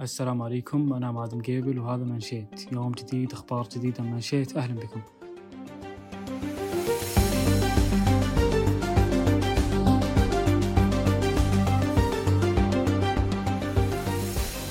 السلام عليكم، أنا مادم جابل وهذا منشيت. يوم جديد، أخبار جديدة، منشيت. أهلا بكم.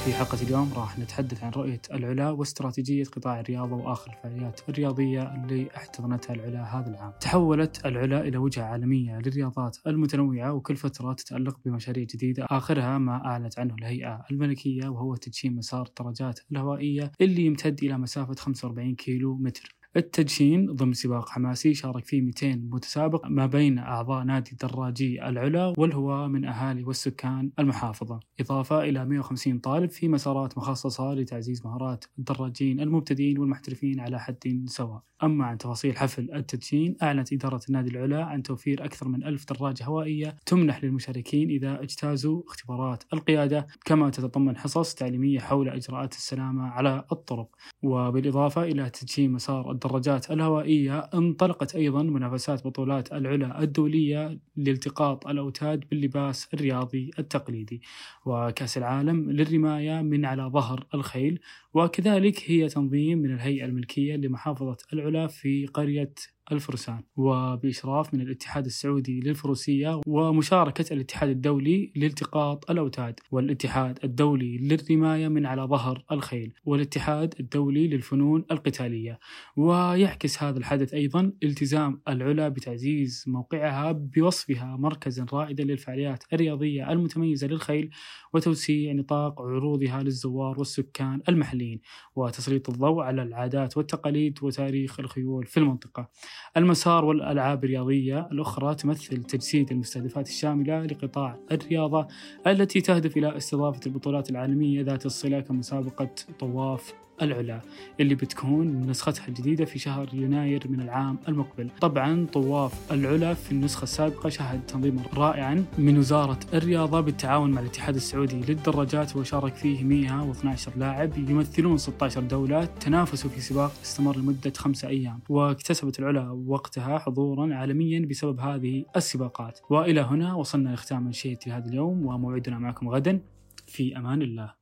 في حلقة اليوم راح نتحدث عن رؤية العلا واستراتيجية قطاع الرياضة وآخر الفعاليات الرياضية اللي احتضنتها العلا هذا العام. تحولت العلا إلى وجهة عالمية للرياضات المتنوعة، وكل فترة تتألق بمشاريع جديدة، آخرها ما أعلنت عنه الهيئة الملكية وهو تدشين مسار الدراجات الهوائية اللي يمتد إلى مسافة 45 كيلو متر. التدشين ضمن سباق حماسي شارك فيه 200 متسابق ما بين أعضاء نادي الدراجي العلا والهوى من أهالي والسكان المحافظة، إضافة إلى 150 طالب في مسارات مخصصة لتعزيز مهارات الدراجين المبتدئين والمحترفين على حد سواء. أما عن تفاصيل حفل التدشين، أعلنت إدارة نادي العلا عن توفير أكثر من 1000 دراجة هوائية تمنح للمشاركين إذا اجتازوا اختبارات القيادة، كما تتضمن حصص تعليمية حول إجراءات السلامة على الطرق. وبالإضافة إلى تدشين مسار الدراجات الهوائية، انطلقت أيضا منافسات بطولات العلا الدولية لالتقاط الأوتاد باللباس الرياضي التقليدي، وكأس العالم للرماية من على ظهر الخيل، وكذلك هي تنظيم من الهيئة الملكية لمحافظة العلا في قرية الفرسان، وبإشراف من الاتحاد السعودي للفروسية، ومشاركة الاتحاد الدولي للتقاط الأوتاد، والاتحاد الدولي للرماية من على ظهر الخيل، والاتحاد الدولي للفنون القتالية. ويعكس هذا الحدث أيضا التزام العلا بتعزيز موقعها بوصفها مركزا رائدا للفعاليات الرياضية المتميزة للخيل، وتوسيع نطاق عروضها للزوار والسكان المحليين، وتسليط الضوء على العادات والتقاليد وتاريخ الخيول في المنطقة. المسار والألعاب الرياضية الأخرى تمثل تجسيد المستهدفات الشاملة لقطاع الرياضة التي تهدف إلى استضافة البطولات العالمية ذات الصلة، كمسابقة طواف العلا اللي بتكون نسختها الجديدة في شهر يناير من العام المقبل. طبعا طواف العلا في النسخة السابقة شهد تنظيما رائعا من وزارة الرياضة بالتعاون مع الاتحاد السعودي للدراجات، وشارك فيه 112 لاعب يمثلون 16 دولة، تنافسوا في سباق استمر لمدة 5 أيام، واكتسبت العلا وقتها حضورا عالميا بسبب هذه السباقات. وإلى هنا وصلنا لختام منشيت لهذا اليوم، وموعدنا معكم غدا. في أمان الله.